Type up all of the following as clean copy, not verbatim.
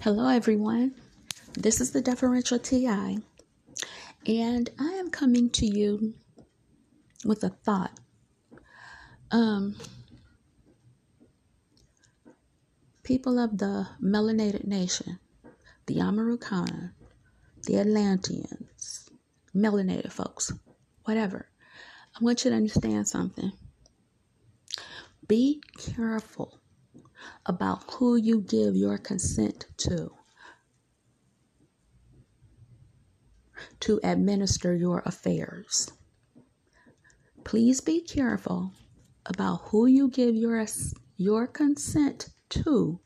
Hello everyone, this is the Deferential TI, and I am coming to you with a thought. People of the Melanated Nation, the Amarukana, the Atlanteans, melanated folks, whatever, I want you to understand something. Be careful about who you give your consent to administer your affairs. Please be careful about who you give your consent to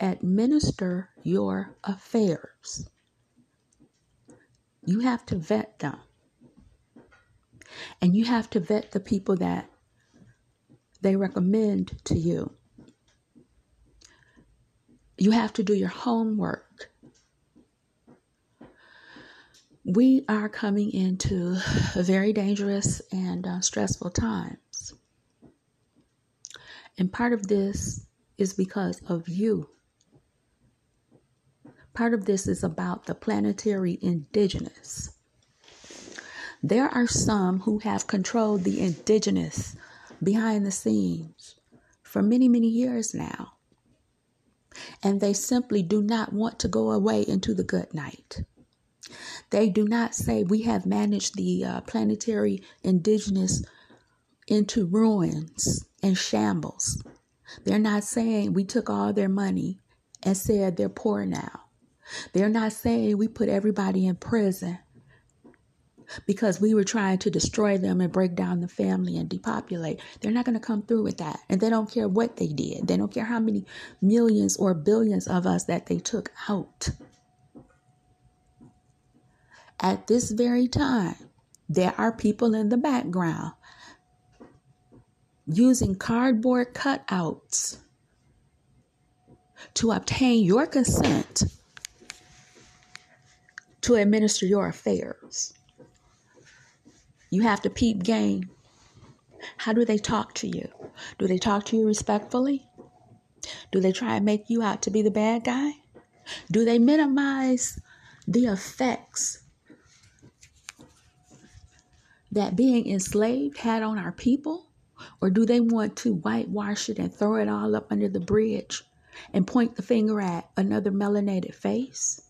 administer your affairs. You have to vet them. And you have to vet the people that they recommend to you. You have to do your homework. We are coming into very dangerous and stressful times. And part of this is because of you. Part of this is about the planetary indigenous. There are some who have controlled the indigenous behind the scenes for many, many years now. And they simply do not want to go away into the good night. They do not say we have managed the planetary indigenous into ruins and shambles. They're not saying we took all their money and said they're poor now. They're not saying we put everybody in prison because we were trying to destroy them and break down the family and depopulate. They're not going to come through with that. And they don't care what they did. They don't care how many millions or billions of us that they took out. At this very time, there are people in the background using cardboard cutouts to obtain your consent to administer your affairs. You have to peep game. How do they talk to you? Do they talk to you respectfully? Do they try and make you out to be the bad guy? Do they minimize the effects that being enslaved had on our people? Or do they want to whitewash it and throw it all up under the bridge and point the finger at another melanated face?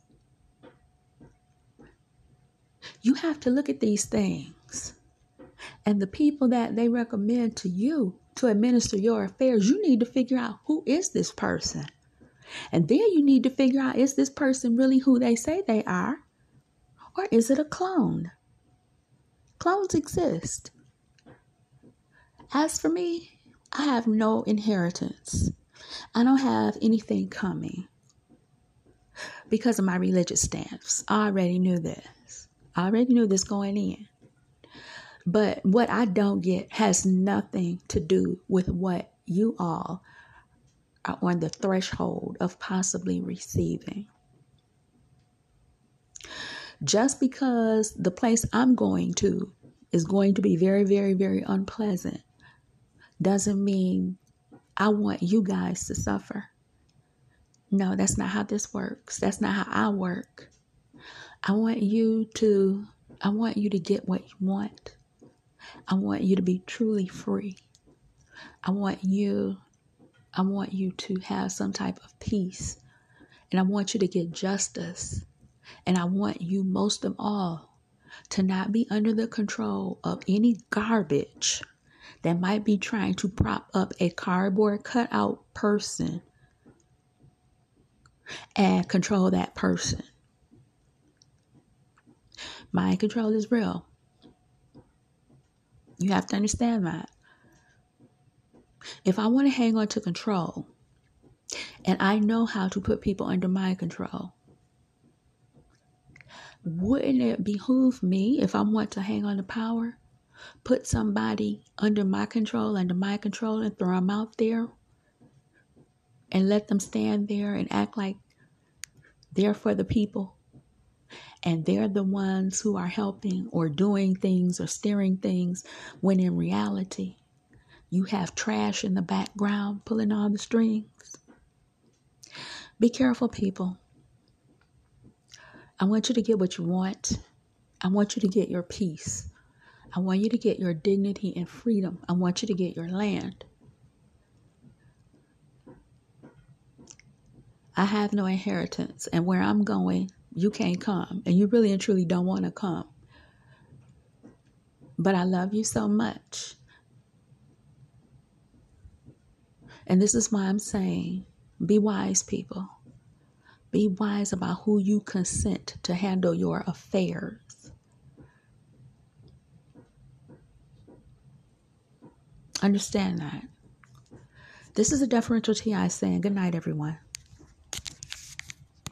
You have to look at these things. And the people that they recommend to you to administer your affairs, you need to figure out, who is this person? And then you need to figure out, is this person really who they say they are? Or is it a clone? Clones exist. As for me, I have no inheritance. I don't have anything coming because of my religious stance. I already knew this. I already knew this going in. But what I don't get has nothing to do with what you all are on the threshold of possibly receiving. Just because the place I'm going to is going to be very, very, very unpleasant doesn't mean I want you guys to suffer. No, that's not how this works. That's not how I work. I want you to get what you want. I want you to be truly free. I want you to have some type of peace. And I want you to get justice. And I want you, most of all, to not be under the control of any garbage that might be trying to prop up a cardboard cutout person and control that person. Mind control is real. You have to understand that. If I want to hang on to control, and I know how to put people under mind control, wouldn't it behoove me, if I want to hang on to power, put somebody under my control, and throw them out there and let them stand there and act like they're for the people? And they're the ones who are helping or doing things or steering things, when in reality, you have trash in the background pulling all the strings. Be careful, people. I want you to get what you want. I want you to get your peace. I want you to get your dignity and freedom. I want you to get your land. I have no inheritance, and where I'm going, you can't come, and you really and truly don't want to come. But I love you so much. And this is why I'm saying, be wise, people. Be wise about who you consent to handle your affairs. Understand that. This is a deferential TI saying, good night, everyone.